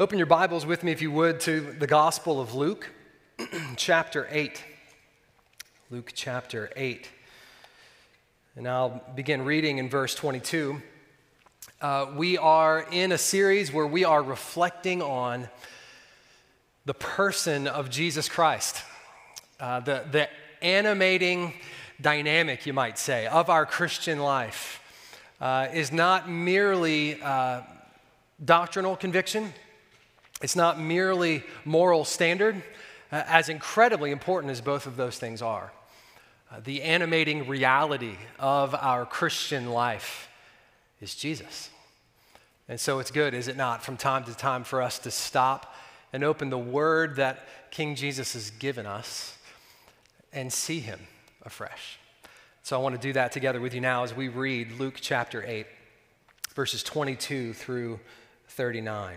Open your Bibles with me, if you would, to the Gospel of Luke, chapter 8. Luke chapter 8. And I'll begin reading in verse 22. We are in a series where we are reflecting on the person of Jesus Christ, the animating dynamic, you might say, of our Christian life is not merely doctrinal conviction. It's not merely moral standard, as incredibly important as both of those things are. The animating reality of our Christian life is Jesus. And so it's good, is it not, from time to time for us to stop and open the word that King Jesus has given us and see him afresh. So I want to do that together with you now as we read Luke chapter 8, verses 22 through 39.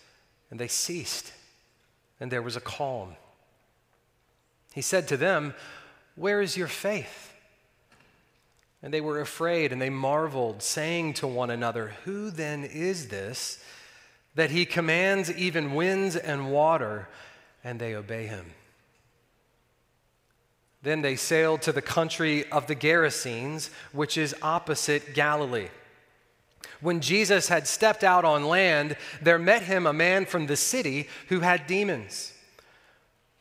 and they ceased, and there was a calm. He said to them, "Where is your faith?" And they were afraid, and they marveled, saying to one another, "Who then is this, that he commands even winds and water, and they obey him?" Then they sailed to the country of the Gerasenes, which is opposite Galilee. When Jesus had stepped out on land, there met him a man from the city who had demons.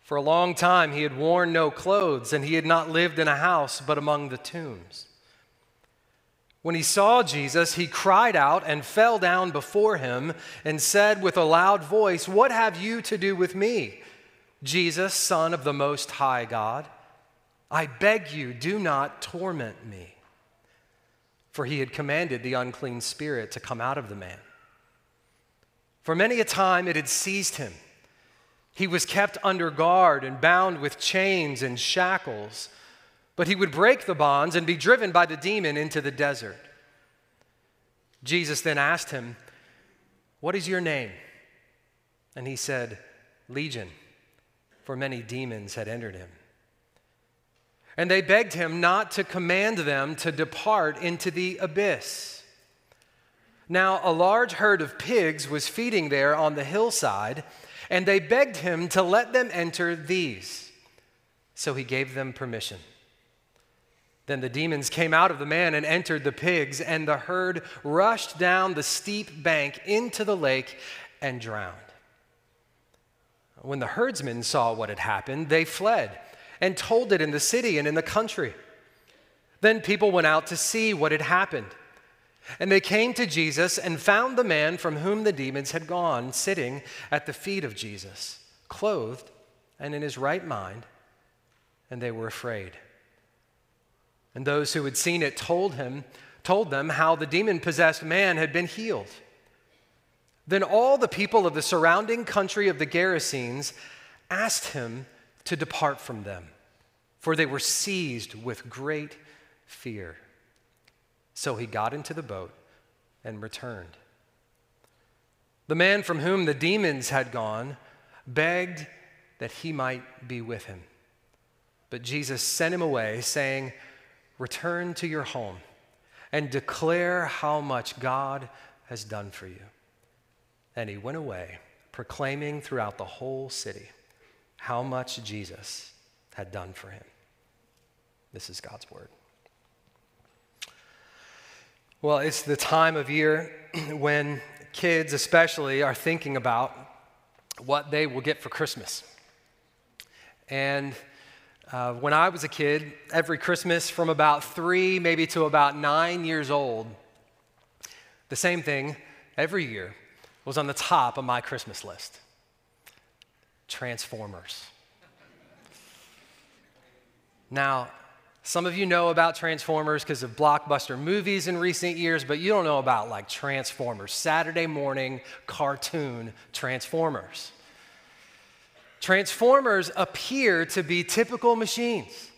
For a long time he had worn no clothes, and he had not lived in a house but among the tombs. When he saw Jesus, he cried out and fell down before him and said with a loud voice, "What have you to do with me, Jesus, Son of the Most High God? I beg you, do not torment me." For he had commanded the unclean spirit to come out of the man. For many a time it had seized him. He was kept under guard and bound with chains and shackles, but he would break the bonds and be driven by the demon into the desert. Jesus then asked him, "What is your name?" And he said, "Legion," for many demons had entered him. And they begged him not to command them to depart into the abyss. Now a large herd of pigs was feeding there on the hillside, and they begged him to let them enter these. So he gave them permission. Then the demons came out of the man and entered the pigs, and the herd rushed down the steep bank into the lake and drowned. When the herdsmen saw what had happened, they fled and told it in the city and in the country. Then people went out to see what had happened. And they came to Jesus and found the man from whom the demons had gone sitting at the feet of Jesus, clothed and in his right mind, and they were afraid. And those who had seen it told them how the demon-possessed man had been healed. Then all the people of the surrounding country of the Gerasenes asked him to depart from them, for they were seized with great fear. So he got into the boat and returned. The man from whom the demons had gone begged that he might be with him. But Jesus sent him away, saying, "Return to your home and declare how much God has done for you." And he went away, proclaiming throughout the whole city how much Jesus had done for him. This is God's word. Well, it's the time of year when kids especially are thinking about what they will get for Christmas. And when I was a kid, every Christmas from about 3 maybe to about 9 years old, the same thing every year was on the top of my Christmas list. Transformers. Now, Some of you know about Transformers because of blockbuster movies in recent years, but you don't know about like Transformers, Saturday morning cartoon Transformers. Transformers appear to be typical machines,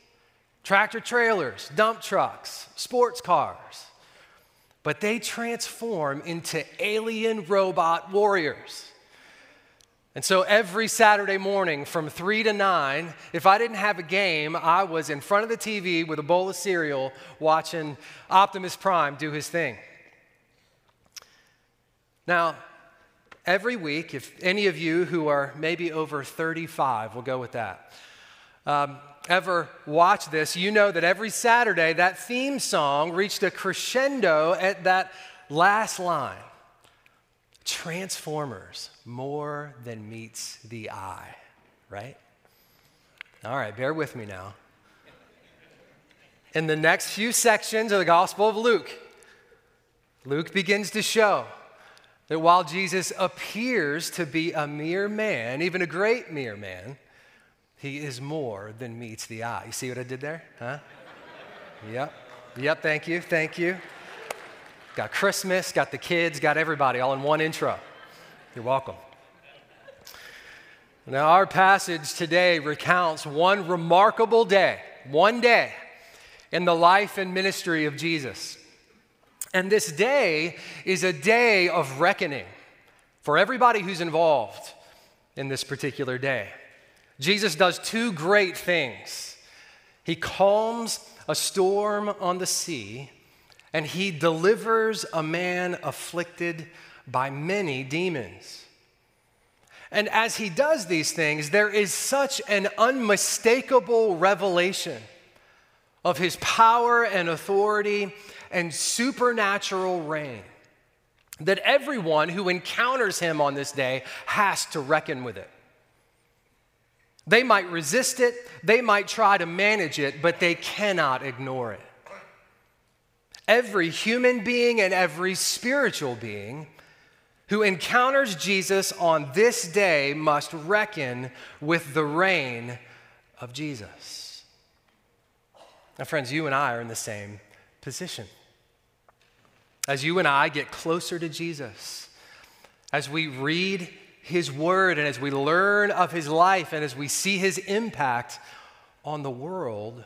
tractor trailers, dump trucks, sports cars, but they transform into alien robot warriors. And so every Saturday morning from 3 to 9, if I didn't have a game, I was in front of the TV with a bowl of cereal watching Optimus Prime do his thing. Now, every week, if any of you who are maybe over 35, we'll go with that, ever watch this, you know that every Saturday that theme song reached a crescendo at that last line. Transformers, more than meets the eye, right? All right, bear with me now. In the next few sections of the Gospel of Luke, Luke begins to show that while Jesus appears to be a mere man, even a great mere man, he is more than meets the eye. You see what I did there, huh? Yep, thank you. Got Christmas, got the kids, got everybody, all in one intro. You're welcome. Now, our passage today recounts one remarkable day, in the life and ministry of Jesus. And this day is a day of reckoning for everybody who's involved in this particular day. Jesus does two great things. He calms a storm on the sea, and he delivers a man afflicted by many demons. And as he does these things, there is such an unmistakable revelation of his power and authority and supernatural reign that everyone who encounters him on this day has to reckon with it. They might resist it, they might try to manage it, but they cannot ignore it. Every human being and every spiritual being who encounters Jesus on this day must reckon with the reign of Jesus. Now, friends, you and I are in the same position. As you and I get closer to Jesus, as we read his word and as we learn of his life and as we see his impact on the world,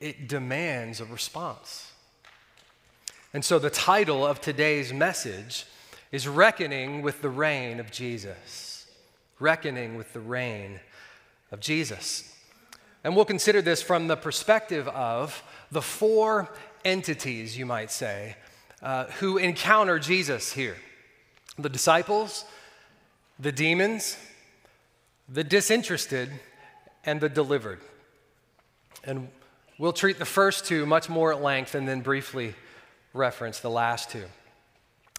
it demands a response. And so the title of today's message is Reckoning with the Reign of Jesus. Reckoning with the Reign of Jesus. And we'll consider this from the perspective of the four entities, you might say, who encounter Jesus here. The disciples, the demons, the disinterested, and the delivered. And we'll treat the first two much more at length and then briefly reference the last two.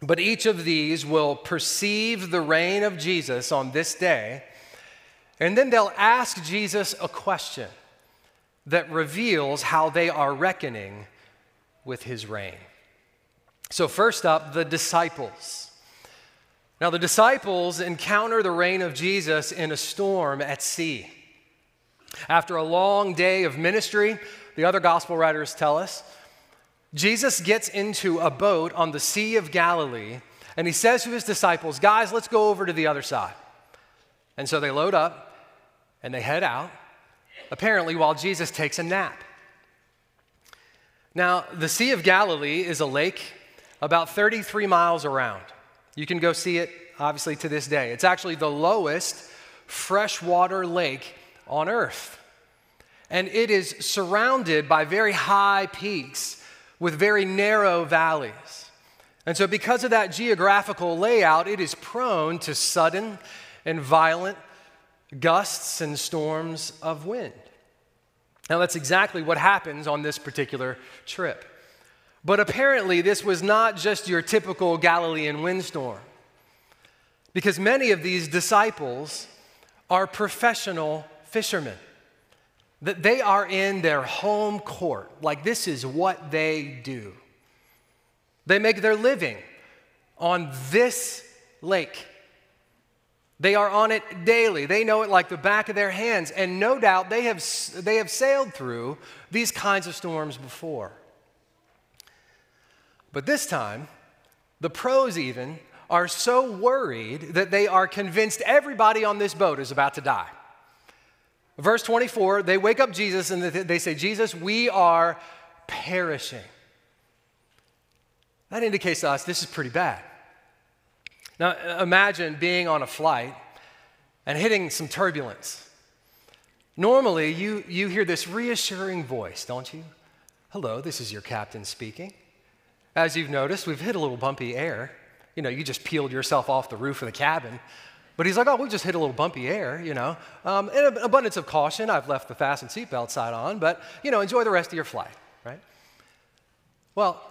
But each of these will perceive the reign of Jesus on this day, and then they'll ask Jesus a question that reveals how they are reckoning with his reign. So first up, the disciples. Now, the disciples encounter the reign of Jesus in a storm at sea. After a long day of ministry, the other gospel writers tell us, Jesus gets into a boat on the Sea of Galilee, and he says to his disciples, guys, let's go over to the other side. And so they load up, and they head out, apparently while Jesus takes a nap. Now, the Sea of Galilee is a lake about 33 miles around. You can go see it, obviously, to this day. It's actually the lowest freshwater lake on earth, and it is surrounded by very high peaks with very narrow valleys. And so because of that geographical layout, it is prone to sudden and violent gusts and storms of wind. Now, that's exactly what happens on this particular trip. But apparently, this was not just your typical Galilean windstorm, because many of these disciples are professional fishermen. That they are in their home court. Like, this is what they do. They make their living on this lake. They are on it daily. They know it like the back of their hands. And no doubt they have sailed through these kinds of storms before. But this time, the pros even are so worried that they are convinced everybody on this boat is about to die. Verse 24, they wake up Jesus and they say, "Jesus, we are perishing." That indicates to us this is pretty bad. Now, imagine being on a flight and hitting some turbulence. Normally, you hear this reassuring voice, don't you? "Hello, this is your captain speaking. As you've noticed, we've hit a little bumpy air. You know, you just peeled yourself off the roof of the cabin." But he's like, "Oh, we just hit a little bumpy air, you know. In an abundance of caution, I've left the fasten seatbelt sign on, but, you know, enjoy the rest of your flight," right? Well,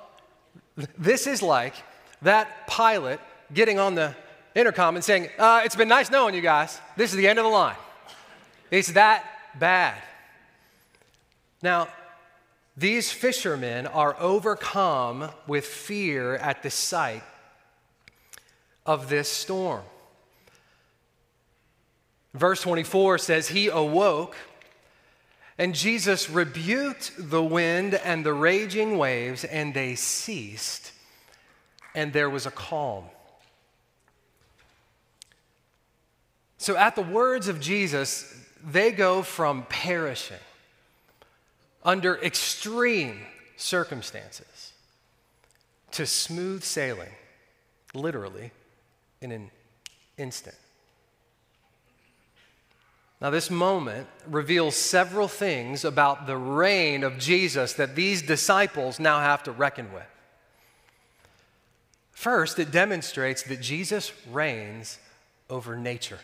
this is like that pilot getting on the intercom and saying, "It's been nice knowing you guys. This is the end of the line." It's that bad. Now, these fishermen are overcome with fear at the sight of this storm. Verse 24 says, "He awoke, and Jesus rebuked the wind and the raging waves, and they ceased, and there was a calm." So at the words of Jesus, they go from perishing under extreme circumstances to smooth sailing, literally, in an instant. Now, this moment reveals several things about the reign of Jesus that these disciples now have to reckon with. First, it demonstrates that Jesus reigns over nature.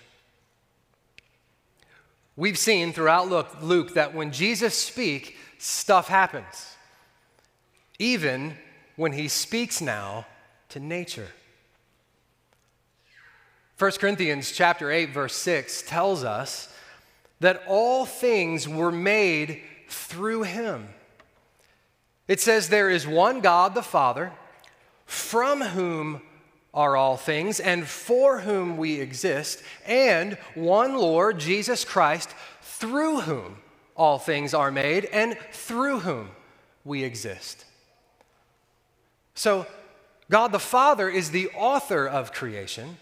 We've seen throughout Luke that when Jesus speaks, stuff happens, even when he speaks now to nature. 1 Corinthians chapter 8, verse 6 tells us that all things were made through him. It says there is one God, the Father, from whom are all things and for whom we exist, and one Lord, Jesus Christ, through whom all things are made and through whom we exist. So God the Father is the author of creation,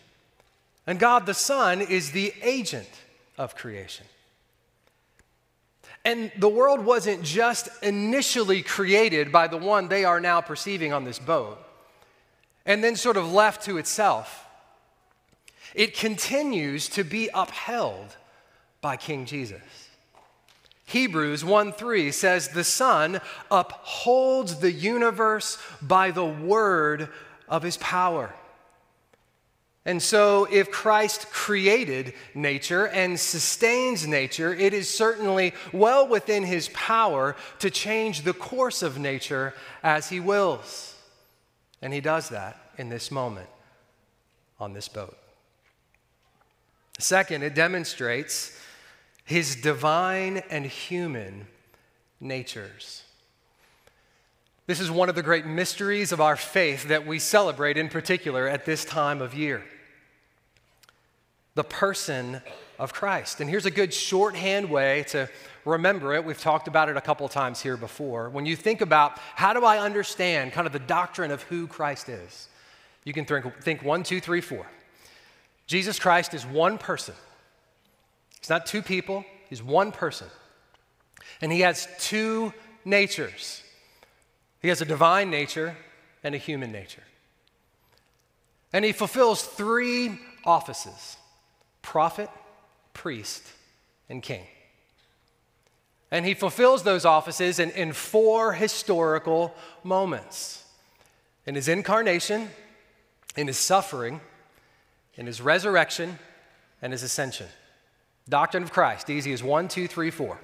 and God the Son is the agent of creation. And the world wasn't just initially created by the one they are now perceiving on this boat and then sort of left to itself. It continues to be upheld by King Jesus. Hebrews 1:3 says, "The Son upholds the universe by the word of his power." And so if Christ created nature and sustains nature, it is certainly well within his power to change the course of nature as he wills. And he does that in this moment on this boat. Second, it demonstrates his divine and human natures. This is one of the great mysteries of our faith that we celebrate in particular at this time of year: the person of Christ. And here's a good shorthand way to remember it. We've talked about it a couple times here before. When you think about how do I understand kind of the doctrine of who Christ is, you can think 1, 2, 3, 4. Jesus Christ is one person. He's not two people. He's one person. And he has two natures. He has a divine nature and a human nature. And he fulfills three offices: prophet, priest, and king. And he fulfills those offices in four historical moments: in his incarnation, in his suffering, in his resurrection, and his ascension. Doctrine of Christ, easy as 1, 2, 3, 4.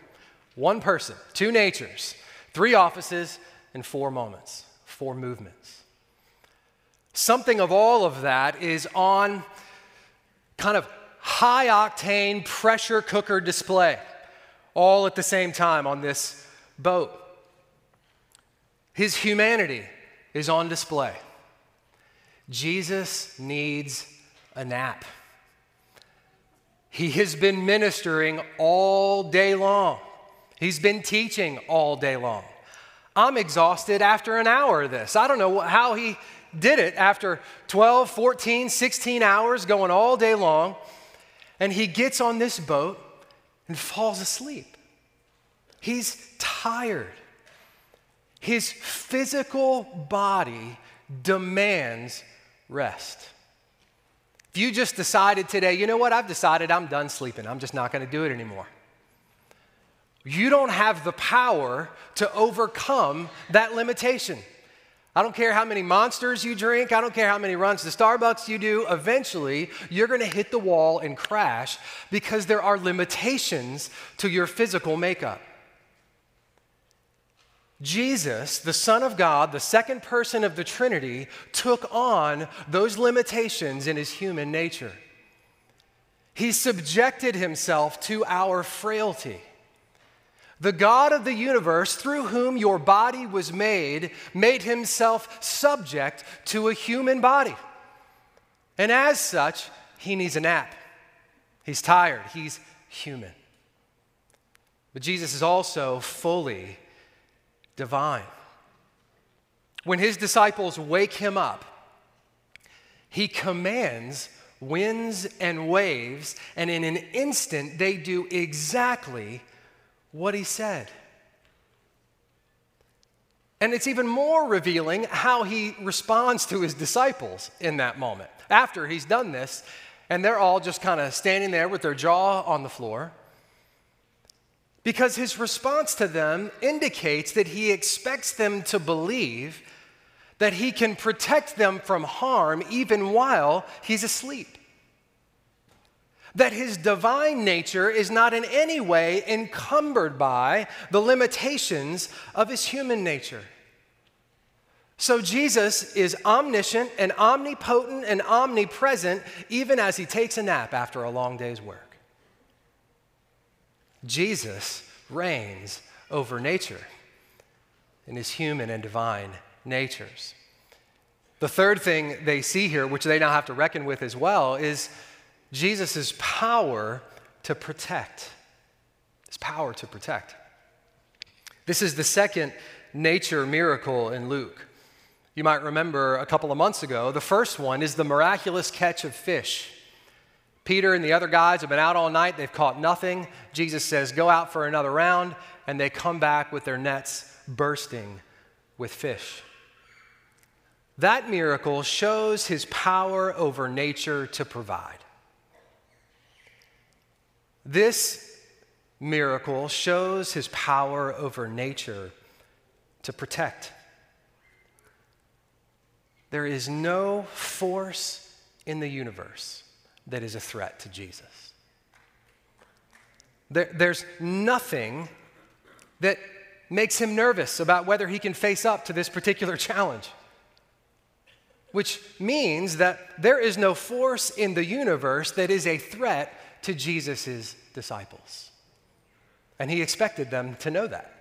One person, two natures, three offices, in 4 moments, 4 movements. Something of all of that is on kind of high-octane pressure cooker display all at the same time on this boat. His humanity is on display. Jesus needs a nap. He has been ministering all day long. He's been teaching all day long. I'm exhausted after an hour of this. I don't know how he did it after 12, 14, 16 hours going all day long. And he gets on this boat and falls asleep. He's tired. His physical body demands rest. If you just decided today, you know what, I've decided I'm done sleeping. I'm just not going to do it anymore. You don't have the power to overcome that limitation. I don't care how many monsters you drink. I don't care how many runs to Starbucks you do. Eventually, you're going to hit the wall and crash because there are limitations to your physical makeup. Jesus, the Son of God, the second person of the Trinity, took on those limitations in his human nature. He subjected himself to our frailty. The God of the universe, through whom your body was made, made himself subject to a human body. And as such, he needs a nap. He's tired. He's human. But Jesus is also fully divine. When his disciples wake him up, he commands winds and waves, and in an instant they do exactly what he said. And it's even more revealing how he responds to his disciples in that moment. After he's done this, and they're all just kind of standing there with their jaw on the floor, because his response to them indicates that he expects them to believe that he can protect them from harm even while he's asleep. That his divine nature is not in any way encumbered by the limitations of his human nature. So Jesus is omniscient and omnipotent and omnipresent even as he takes a nap after a long day's work. Jesus reigns over nature in his human and divine natures. The third thing they see here, which they now have to reckon with as well, is Jesus' power to protect. His power to protect. This is the second nature miracle in Luke. You might remember a couple of months ago, the first one is the miraculous catch of fish. Peter and the other guys have been out all night. They've caught nothing. Jesus says, go out for another round, and they come back with their nets bursting with fish. That miracle shows his power over nature to provide. This miracle shows his power over nature to protect. There is no force in the universe that is a threat to Jesus. There's nothing that makes him nervous about whether he can face up to this particular challenge, which means that there is no force in the universe that is a threat to Jesus' disciples. And he expected them to know that.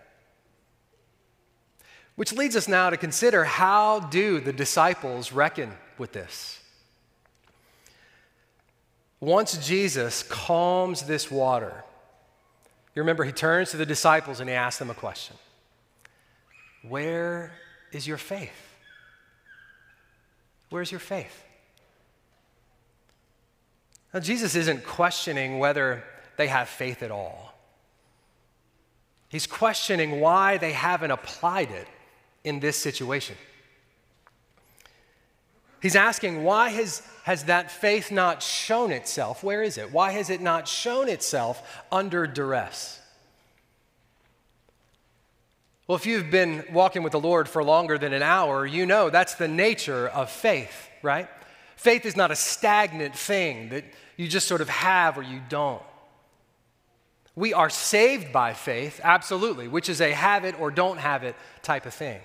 Which leads us now to consider, how do the disciples reckon with this? Once Jesus calms this water, you remember he turns to the disciples and he asks them a question. Where is your faith? Where's your faith? Now, Jesus isn't questioning whether they have faith at all. He's questioning why they haven't applied it in this situation. He's asking, why has that faith not shown itself? Where is it? Why has it not shown itself under duress? Well, if you've been walking with the Lord for longer than an hour, you know that's the nature of faith, right? Faith is not a stagnant thing that you just sort of have or you don't. We are saved by faith, absolutely, which is a have it or don't have it type of thing.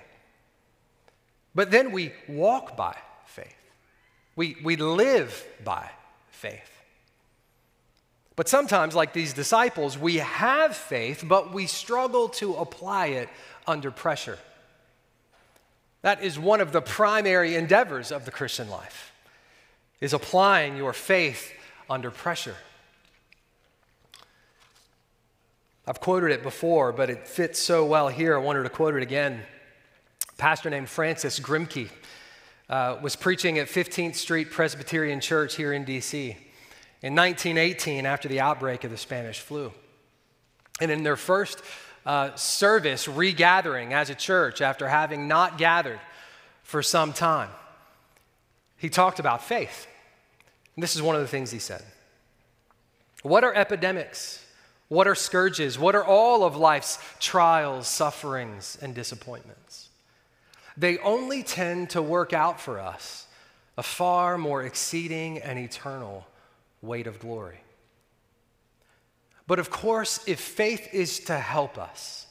But then we walk by faith. We live by faith. But sometimes, like these disciples, we have faith, but we struggle to apply it under pressure. That is one of the primary endeavors of the Christian life, is applying your faith under pressure. I've quoted it before, but it fits so well here, I wanted to quote it again. A pastor named Francis Grimke was preaching at 15th Street Presbyterian Church here in D.C. in 1918 after the outbreak of the Spanish flu. And in their first service regathering as a church after having not gathered for some time, he talked about faith. And this is one of the things he said. What are epidemics? What are scourges? What are all of life's trials, sufferings, and disappointments? They only tend to work out for us a far more exceeding and eternal weight of glory. But of course, if faith is to help us,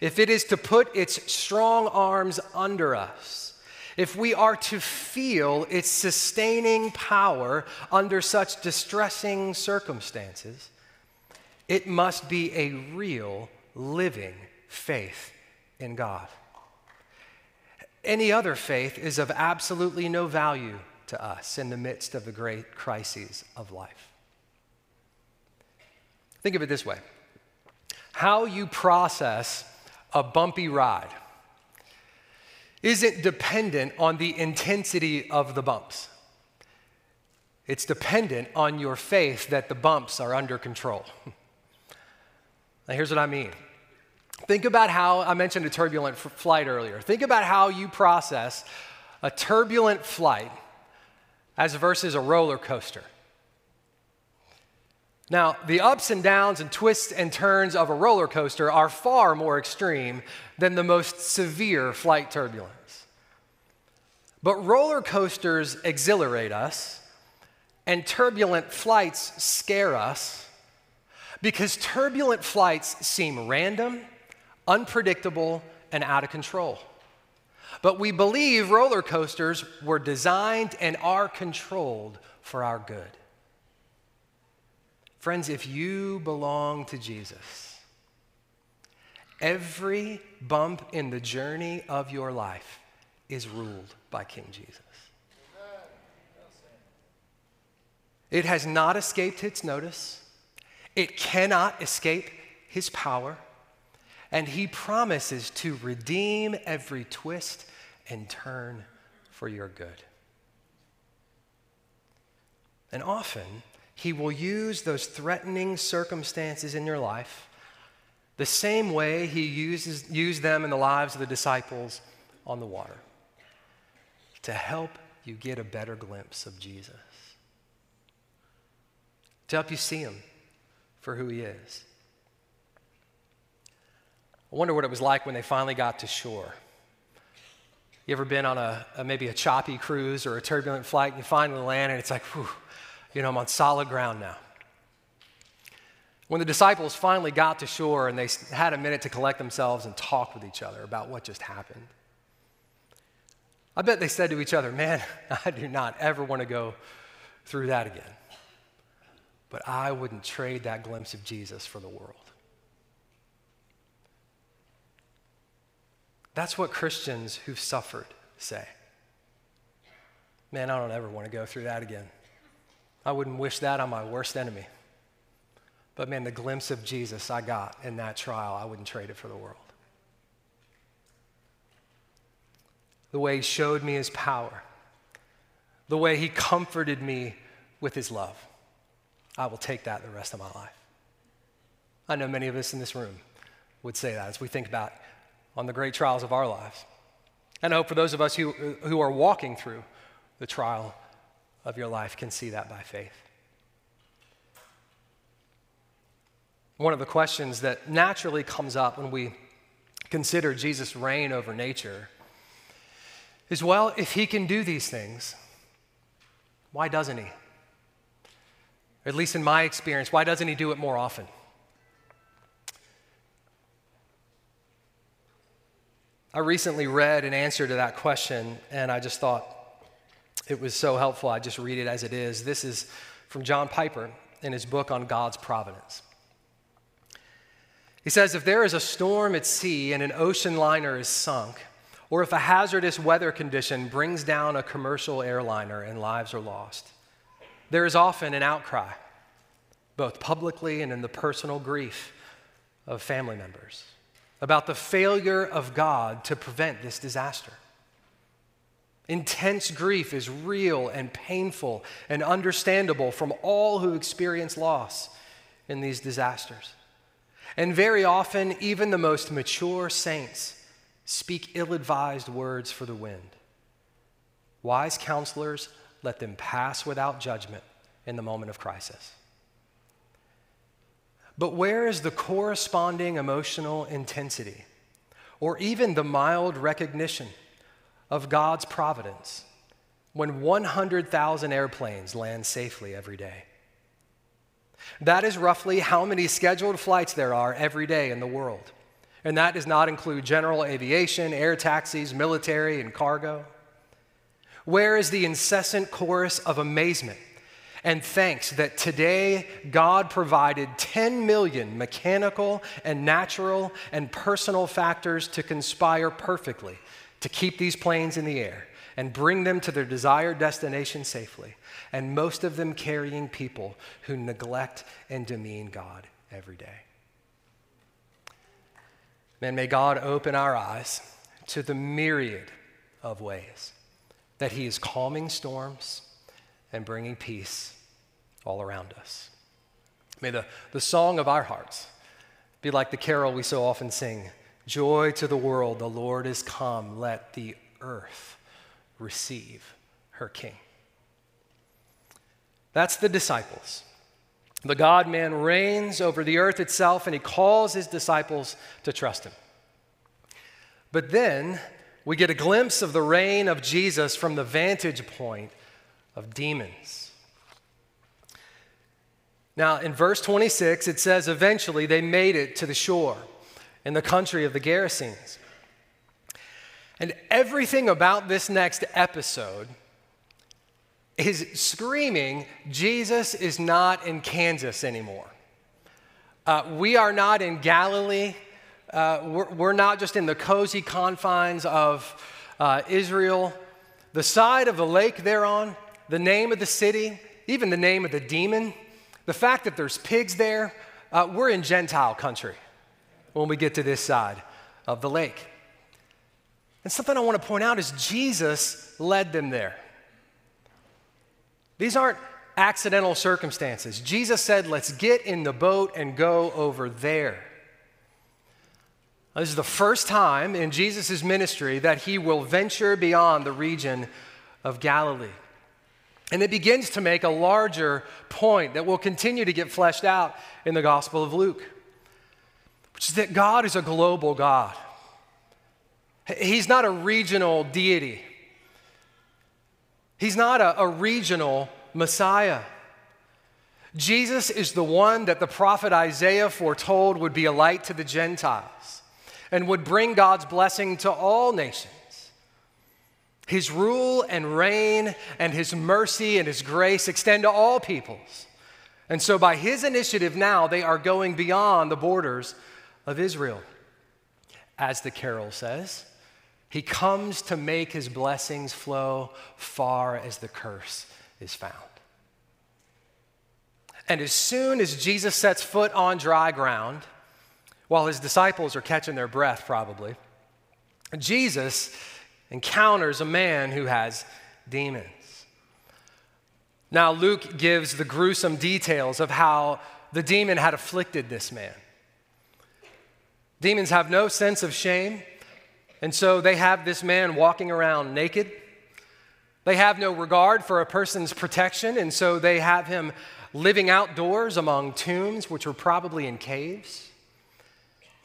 if it is to put its strong arms under us, if we are to feel its sustaining power under such distressing circumstances, it must be a real, living faith in God. Any other faith is of absolutely no value to us in the midst of the great crises of life. Think of it this way. How you process a bumpy ride isn't dependent on the intensity of the bumps. It's dependent on your faith that the bumps are under control. Now, here's what I mean. Think about how, I mentioned a turbulent flight earlier. Think about how you process a turbulent flight as versus a roller coaster. Now, the ups and downs and twists and turns of a roller coaster are far more extreme than the most severe flight turbulence. But roller coasters exhilarate us, and turbulent flights scare us, because turbulent flights seem random, unpredictable, and out of control. But we believe roller coasters were designed and are controlled for our good. Friends, if you belong to Jesus, every bump in the journey of your life is ruled by King Jesus. It has not escaped its notice. It cannot escape his power, and he promises to redeem every twist and turn for your good. And often, he will use those threatening circumstances in your life the same way he used them in the lives of the disciples on the water, to help you get a better glimpse of Jesus, to help you see him for who he is. I wonder what it was like when they finally got to shore. You ever been on a choppy cruise or a turbulent flight, and you finally land, and it's like, whew, I'm on solid ground now. When the disciples finally got to shore and they had a minute to collect themselves and talk with each other about what just happened, I bet they said to each other, man, I do not ever want to go through that again. But I wouldn't trade that glimpse of Jesus for the world. That's what Christians who've suffered say. Man, I don't ever want to go through that again. I wouldn't wish that on my worst enemy. But man, the glimpse of Jesus I got in that trial, I wouldn't trade it for the world. The way he showed me his power, the way he comforted me with his love, I will take that the rest of my life. I know many of us in this room would say that as we think about on the great trials of our lives. And I hope for those of us who are walking through the trial of your life can see that by faith. One of the questions that naturally comes up when we consider Jesus' reign over nature is, well, if he can do these things, why doesn't he? At least in my experience, why doesn't he do it more often? I recently read an answer to that question, and I just thought it was so helpful. I just read it as it is. This is from John Piper in his book on God's Providence. He says, if there is a storm at sea and an ocean liner is sunk, or if a hazardous weather condition brings down a commercial airliner and lives are lost, there is often an outcry, both publicly and in the personal grief of family members, about the failure of God to prevent this disaster. Intense grief is real and painful and understandable from all who experience loss in these disasters. And very often, even the most mature saints speak ill-advised words for the wind. Wise counselors let them pass without judgment in the moment of crisis. But where is the corresponding emotional intensity, or even the mild recognition of God's providence, when 100,000 airplanes land safely every day? That is roughly how many scheduled flights there are every day in the world. And that does not include general aviation, air taxis, military, and cargo. Where is the incessant chorus of amazement and thanks that today God provided 10 million mechanical and natural and personal factors to conspire perfectly to keep these planes in the air and bring them to their desired destination safely, and most of them carrying people who neglect and demean God every day? Man, may God open our eyes to the myriad of ways that He is calming storms and bringing peace all around us. May the song of our hearts be like the carol we so often sing, "Joy to the world, the Lord is come, let the earth receive her King." That's the disciples. The God-man reigns over the earth itself, and He calls His disciples to trust Him. But then we get a glimpse of the reign of Jesus from the vantage point of demons. Now, in verse 26, it says, eventually they made it to the shore in the country of the Gerasenes. And everything about this next episode is screaming, Jesus is not in Kansas anymore. We are not in Galilee. We're not just in the cozy confines of Israel. The side of the lake they're on, the name of the city, even the name of the demon, the fact that there's pigs there, we're in Gentile country when we get to this side of the lake. And something I want to point out is Jesus led them there. These aren't accidental circumstances. Jesus said, let's get in the boat and go over there. Now, this is the first time in Jesus' ministry that He will venture beyond the region of Galilee. And it begins to make a larger point that will continue to get fleshed out in the Gospel of Luke, which is that God is a global God. He's not a regional deity. He's not a regional Messiah. Jesus is the one that the prophet Isaiah foretold would be a light to the Gentiles and would bring God's blessing to all nations. His rule and reign and His mercy and His grace extend to all peoples. And so by His initiative now, they are going beyond the borders of Israel. As the carol says, He comes to make His blessings flow far as the curse is found. And as soon as Jesus sets foot on dry ground, while His disciples are catching their breath probably, Jesus encounters a man who has demons. Now Luke gives the gruesome details of how the demon had afflicted this man. Demons have no sense of shame, and so they have this man walking around naked. They have no regard for a person's protection, and so they have him living outdoors among tombs, which were probably in caves.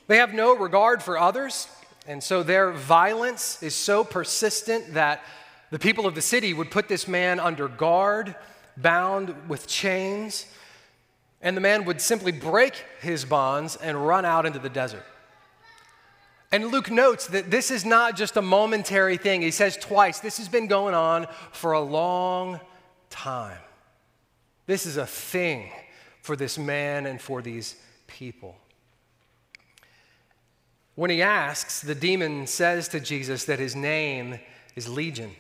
They have no regard for others, and so their violence is so persistent that the people of the city would put this man under guard, bound with chains, and the man would simply break his bonds and run out into the desert. And Luke notes that this is not just a momentary thing. He says twice, this has been going on for a long time. This is a thing for this man and for these people. When he asks, the demon says to Jesus that his name is Legion,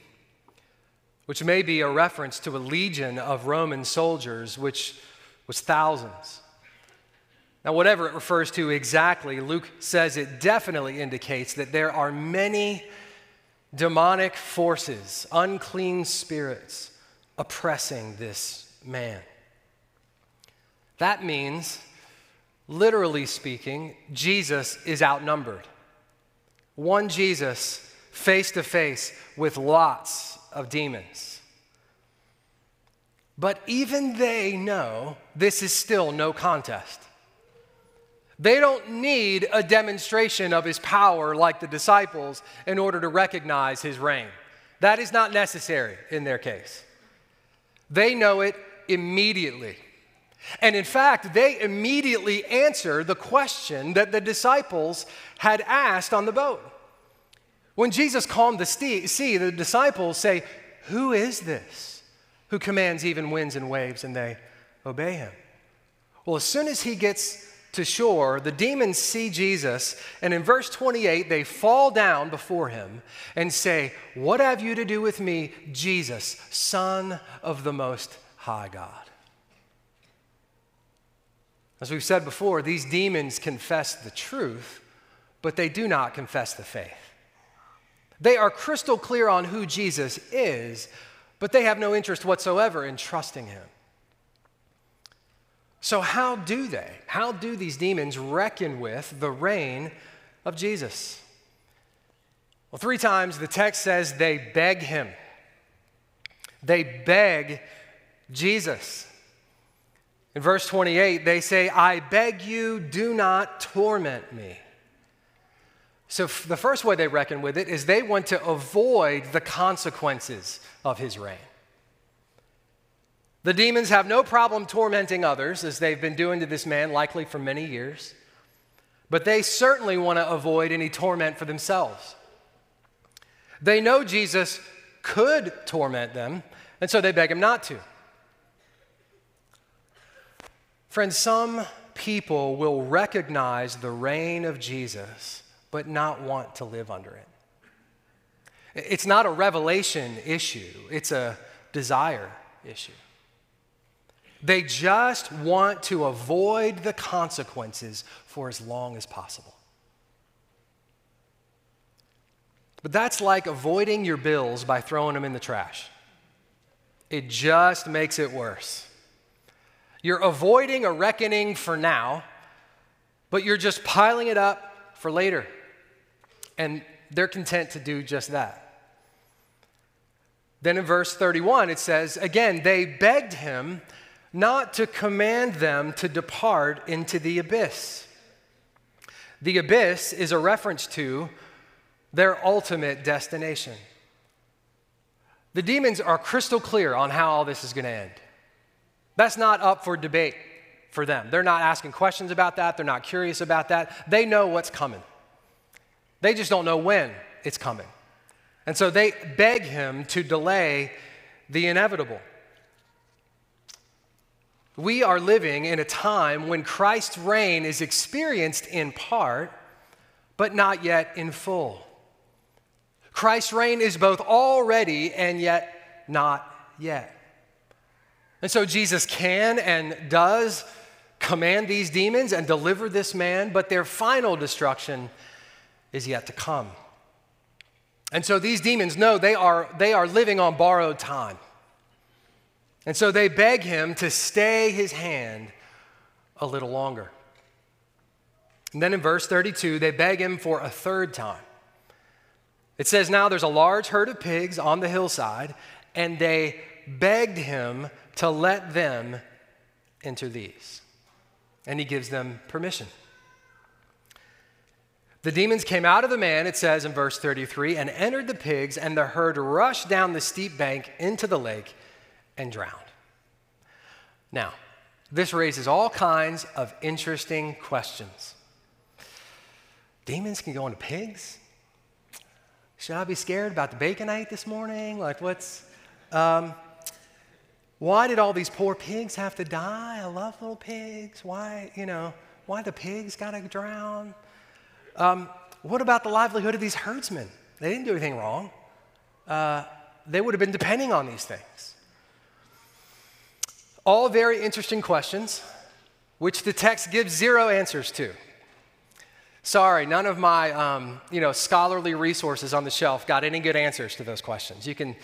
which may be a reference to a legion of Roman soldiers, which was thousands. Now, whatever it refers to exactly, Luke says it definitely indicates that there are many demonic forces, unclean spirits, oppressing this man. That means, literally speaking, Jesus is outnumbered. One Jesus face to face with lots of demons. But even they know this is still no contest. They don't need a demonstration of his power like the disciples in order to recognize his reign. That is not necessary in their case. They know it immediately. And in fact, they immediately answer the question that the disciples had asked on the boat. When Jesus calmed the sea, the disciples say, "Who is this who commands even winds and waves?" And they obey him. Well, as soon as he gets to shore, the demons see Jesus, and in verse 28, they fall down before him and say, "What have you to do with me, Jesus, Son of the Most High God?" As we've said before, these demons confess the truth, but they do not confess the faith. They are crystal clear on who Jesus is, but they have no interest whatsoever in trusting him. So how do these demons reckon with the reign of Jesus? Well, three times the text says they beg him. They beg Jesus. In verse 28, they say, "I beg you, do not torment me." So the first way they reckon with it is they want to avoid the consequences of his reign. The demons have no problem tormenting others, as they've been doing to this man likely for many years, but they certainly want to avoid any torment for themselves. They know Jesus could torment them, and so they beg him not to. Friends, some people will recognize the reign of Jesus, but not want to live under it. It's not a revelation issue, it's a desire issue. They just want to avoid the consequences for as long as possible. But that's like avoiding your bills by throwing them in the trash. It just makes it worse. You're avoiding a reckoning for now, but you're just piling it up for later. And they're content to do just that. Then in verse 31, it says, again, they begged him not to command them to depart into the abyss. The abyss is a reference to their ultimate destination. The demons are crystal clear on how all this is going to end. That's not up for debate for them. They're not asking questions about that. They're not curious about that. They know what's coming. They just don't know when it's coming. And so they beg him to delay the inevitable. We are living in a time when Christ's reign is experienced in part, but not yet in full. Christ's reign is both already and yet not yet. And so Jesus can and does command these demons and deliver this man, but their final destruction is yet to come. And so these demons know they are living on borrowed time. And so they beg him to stay his hand a little longer. And then in verse 32, they beg him for a third time. It says, now there's a large herd of pigs on the hillside, and they begged him to let them enter these. And he gives them permission. The demons came out of the man, it says in verse 33, and entered the pigs, and the herd rushed down the steep bank into the lake and drowned. Now, this raises all kinds of interesting questions. Demons can go into pigs? Should I be scared about the bacon I ate this morning? Like, why did all these poor pigs have to die? I love little pigs. Why the pigs gotta drown? What about the livelihood of these herdsmen? They didn't do anything wrong. They would have been depending on these things. All very interesting questions, which the text gives zero answers to. Sorry, none of my scholarly resources on the shelf got any good answers to those questions. You can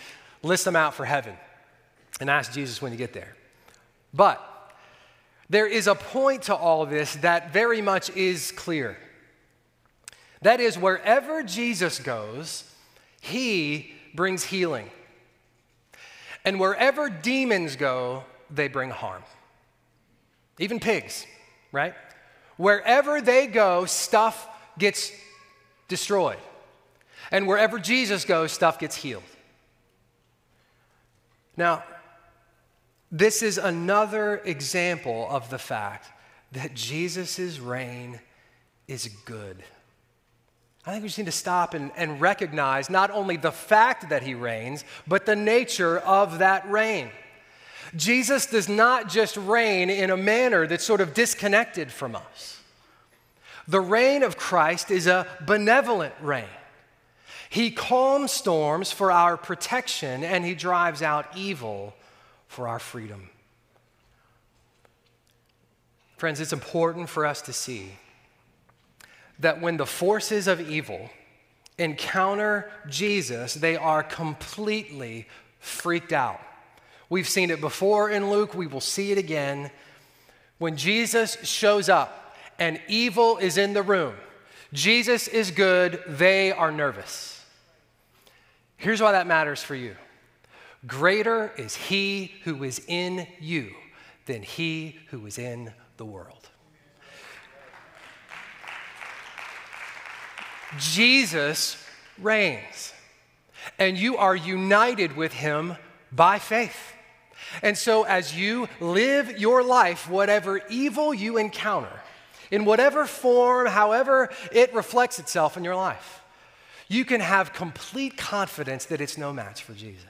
list them out for heaven and ask Jesus when you get there. But there is a point to all of this that very much is clear. That is, wherever Jesus goes, he brings healing. And wherever demons go, they bring harm. Even pigs, right? Wherever they go, stuff gets destroyed. And wherever Jesus goes, stuff gets healed. Now, this is another example of the fact that Jesus' reign is good. I think we just need to stop and recognize not only the fact that he reigns, but the nature of that reign. Jesus does not just reign in a manner that's sort of disconnected from us. The reign of Christ is a benevolent reign. He calms storms for our protection, and he drives out evil for our freedom. Friends, it's important for us to see that when the forces of evil encounter Jesus, they are completely freaked out. We've seen it before in Luke. We will see it again. When Jesus shows up and evil is in the room, Jesus is good, they are nervous. Here's why that matters for you. Greater is he who is in you than he who is in the world. Jesus reigns, and you are united with him by faith. And so as you live your life, whatever evil you encounter, in whatever form, however it reflects itself in your life, you can have complete confidence that it's no match for Jesus.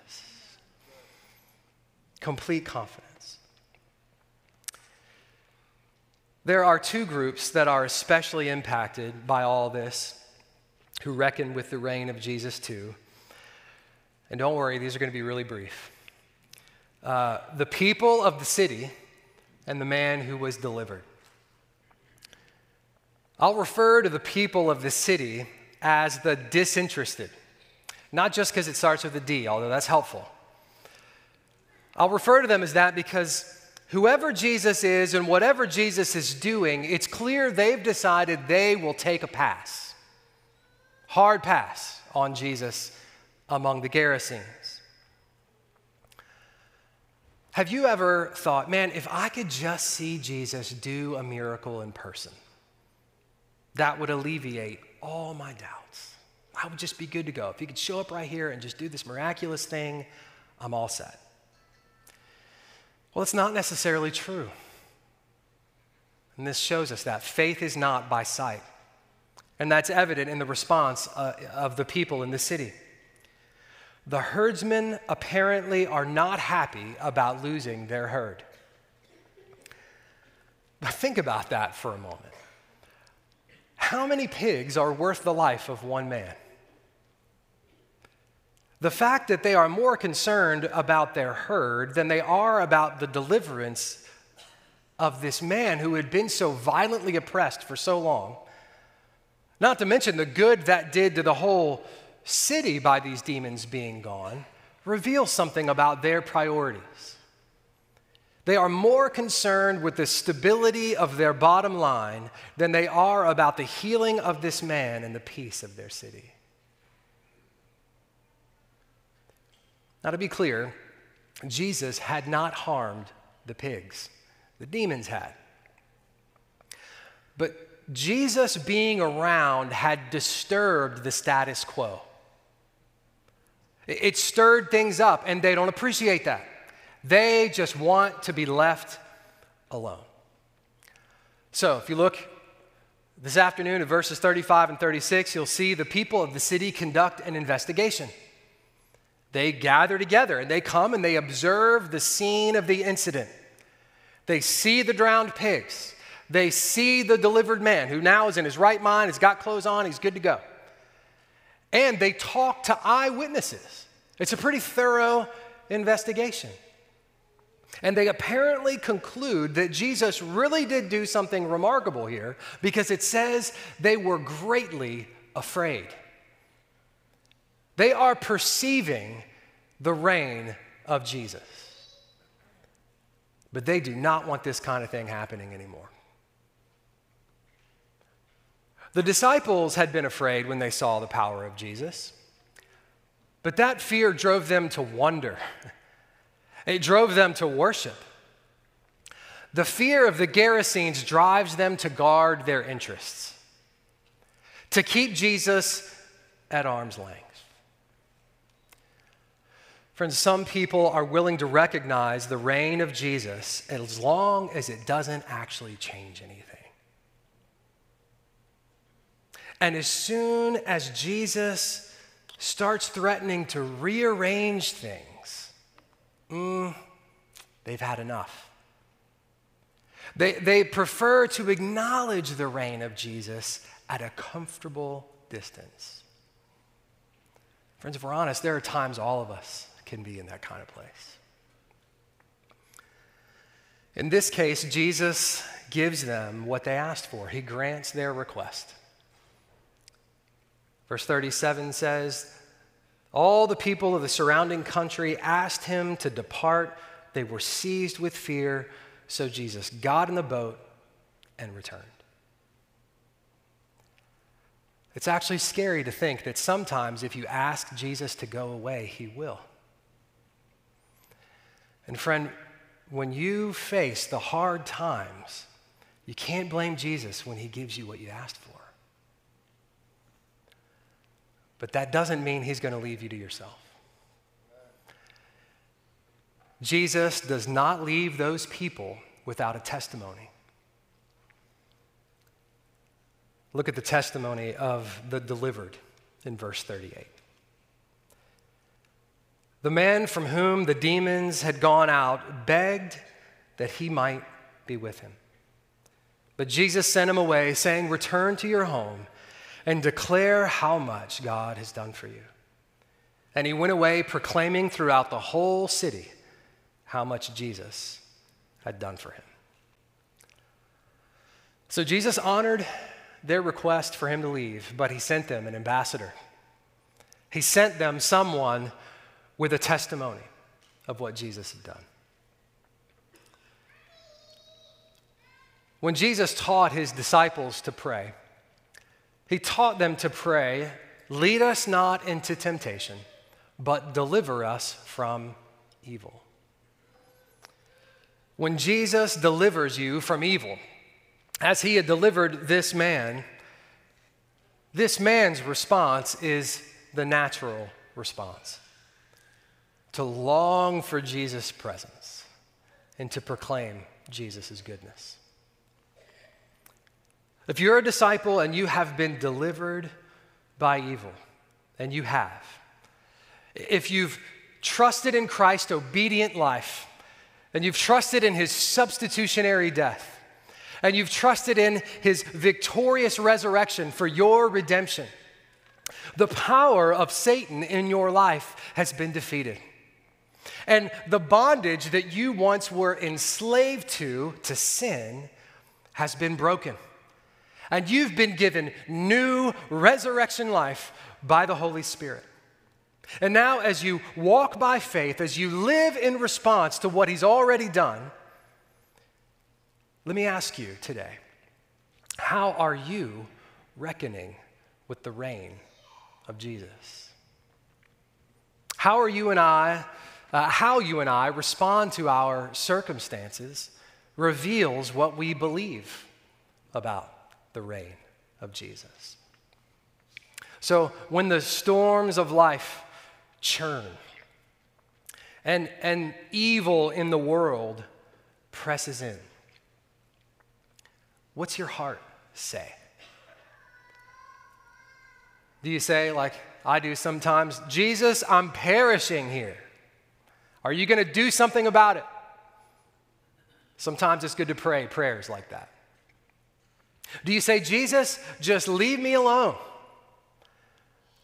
Complete confidence. There are two groups that are especially impacted by all this, who reckon with the reign of Jesus too. And don't worry, these are going to be really brief. The people of the city and the man who was delivered. I'll refer to the people of the city as the disinterested, not just because it starts with a D, although that's helpful. I'll refer to them as that because whoever Jesus is and whatever Jesus is doing, it's clear they've decided they will take a pass. Hard pass on Jesus among the Gerasenes. Have you ever thought, man, if I could just see Jesus do a miracle in person, that would alleviate all my doubts. I would just be good to go. If he could show up right here and just do this miraculous thing, I'm all set. Well, it's not necessarily true. And this shows us that faith is not by sight. And that's evident in the response of the people in the city. The herdsmen apparently are not happy about losing their herd. But think about that for a moment. How many pigs are worth the life of one man? The fact that they are more concerned about their herd than they are about the deliverance of this man who had been so violently oppressed for so long, not to mention the good that did to the whole city by these demons being gone, reveals something about their priorities. They are more concerned with the stability of their bottom line than they are about the healing of this man and the peace of their city. Now, to be clear, Jesus had not harmed the pigs. The demons had. But Jesus being around had disturbed the status quo. It stirred things up, and they don't appreciate that. They just want to be left alone. So if you look this afternoon at verses 35 and 36, you'll see the people of the city conduct an investigation. They gather together, and they come and they observe the scene of the incident. They see the drowned pigs. They see the delivered man who now is in his right mind, has got clothes on, he's good to go. And they talk to eyewitnesses. It's a pretty thorough investigation. And they apparently conclude that Jesus really did do something remarkable here, because it says they were greatly afraid. They are perceiving the reign of Jesus. But they do not want this kind of thing happening anymore. The disciples had been afraid when they saw the power of Jesus, but that fear drove them to wonder. It drove them to worship. The fear of the Gerasenes drives them to guard their interests, to keep Jesus at arm's length. Friends, some people are willing to recognize the reign of Jesus as long as it doesn't actually change anything. And as soon as Jesus starts threatening to rearrange things, they've had enough. They prefer to acknowledge the reign of Jesus at a comfortable distance. Friends, if we're honest, there are times all of us can be in that kind of place. In this case, Jesus gives them what they asked for. He grants their request. Verse 37 says, all the people of the surrounding country asked him to depart. They were seized with fear. So Jesus got in the boat and returned. It's actually scary to think that sometimes if you ask Jesus to go away, he will. And friend, when you face the hard times, you can't blame Jesus when he gives you what you asked for. But that doesn't mean he's going to leave you to yourself. Jesus does not leave those people without a testimony. Look at the testimony of the delivered in verse 38. The man from whom the demons had gone out begged that he might be with him. But Jesus sent him away, saying, "Return to your home and declare how much God has done for you." And he went away proclaiming throughout the whole city how much Jesus had done for him. So Jesus honored their request for him to leave, but he sent them an ambassador. He sent them someone with a testimony of what Jesus had done. When Jesus taught his disciples to pray, he taught them to pray, "Lead us not into temptation, but deliver us from evil." When Jesus delivers you from evil, as he had delivered this man, this man's response is the natural response: to long for Jesus' presence and to proclaim Jesus' goodness. If you're a disciple and you have been delivered by evil, and you have, if you've trusted in Christ's obedient life, and you've trusted in his substitutionary death, and you've trusted in his victorious resurrection for your redemption, the power of Satan in your life has been defeated. And the bondage that you once were enslaved to sin, has been broken. And you've been given new resurrection life by the Holy Spirit. And now as you walk by faith, as you live in response to what he's already done, let me ask you today, how are you reckoning with the reign of Jesus? How you and I respond to our circumstances reveals what we believe about the reign of Jesus. So when the storms of life churn and evil in the world presses in, what's your heart say? Do you say, like I do sometimes, "Jesus, I'm perishing here. Are you going to do something about it?" Sometimes it's good to pray prayers like that. Do you say, "Jesus, just leave me alone"?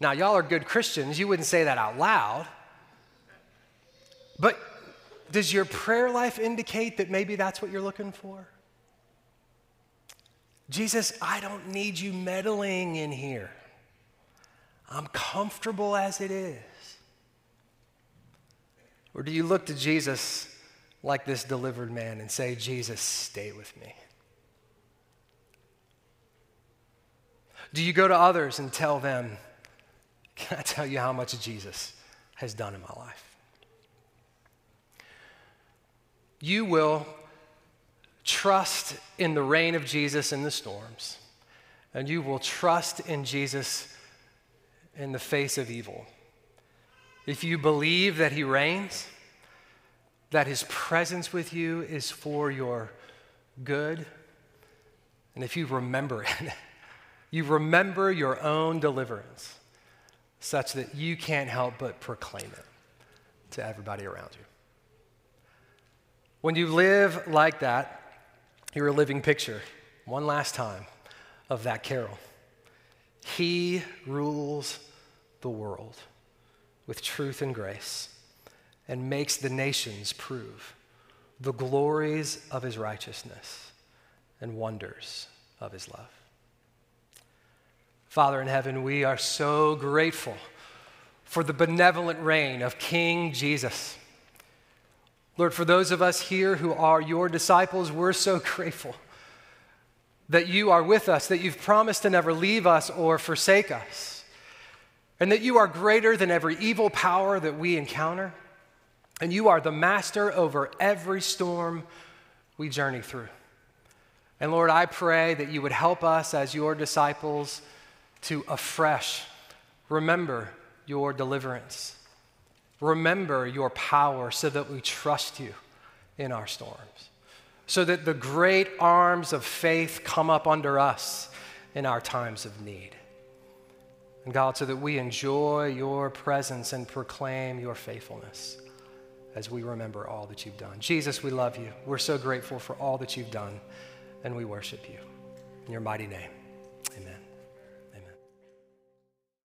Now, y'all are good Christians. You wouldn't say that out loud. But Does your prayer life indicate that maybe that's what you're looking for? Jesus, I don't need you meddling in here. I'm comfortable as it is. Or do you look to Jesus like this delivered man and say, Jesus, stay with me? Do you go to others and tell them, can I tell you how much Jesus has done in my life? You will trust in the reign of Jesus in the storms, and you will trust in Jesus in the face of evil. If you believe that he reigns, that his presence with you is for your good, and if you remember it, you remember your own deliverance such that you can't help but proclaim it to everybody around you. When you live like that, you're a living picture, one last time, of that carol. He rules the world with truth and grace and makes the nations prove the glories of his righteousness and wonders of his love. Father in heaven, we are so grateful for the benevolent reign of King Jesus. Lord, for those of us here who are your disciples, we're so grateful that you are with us, that you've promised to never leave us or forsake us, and that you are greater than every evil power that we encounter, and you are the master over every storm we journey through. And Lord, I pray that you would help us as your disciples to afresh remember your deliverance. Remember your power so that we trust you in our storms, so that the great arms of faith come up under us in our times of need. And God, so that we enjoy your presence and proclaim your faithfulness as we remember all that you've done. Jesus, we love you. We're so grateful for all that you've done, and we worship you. In your mighty name, amen.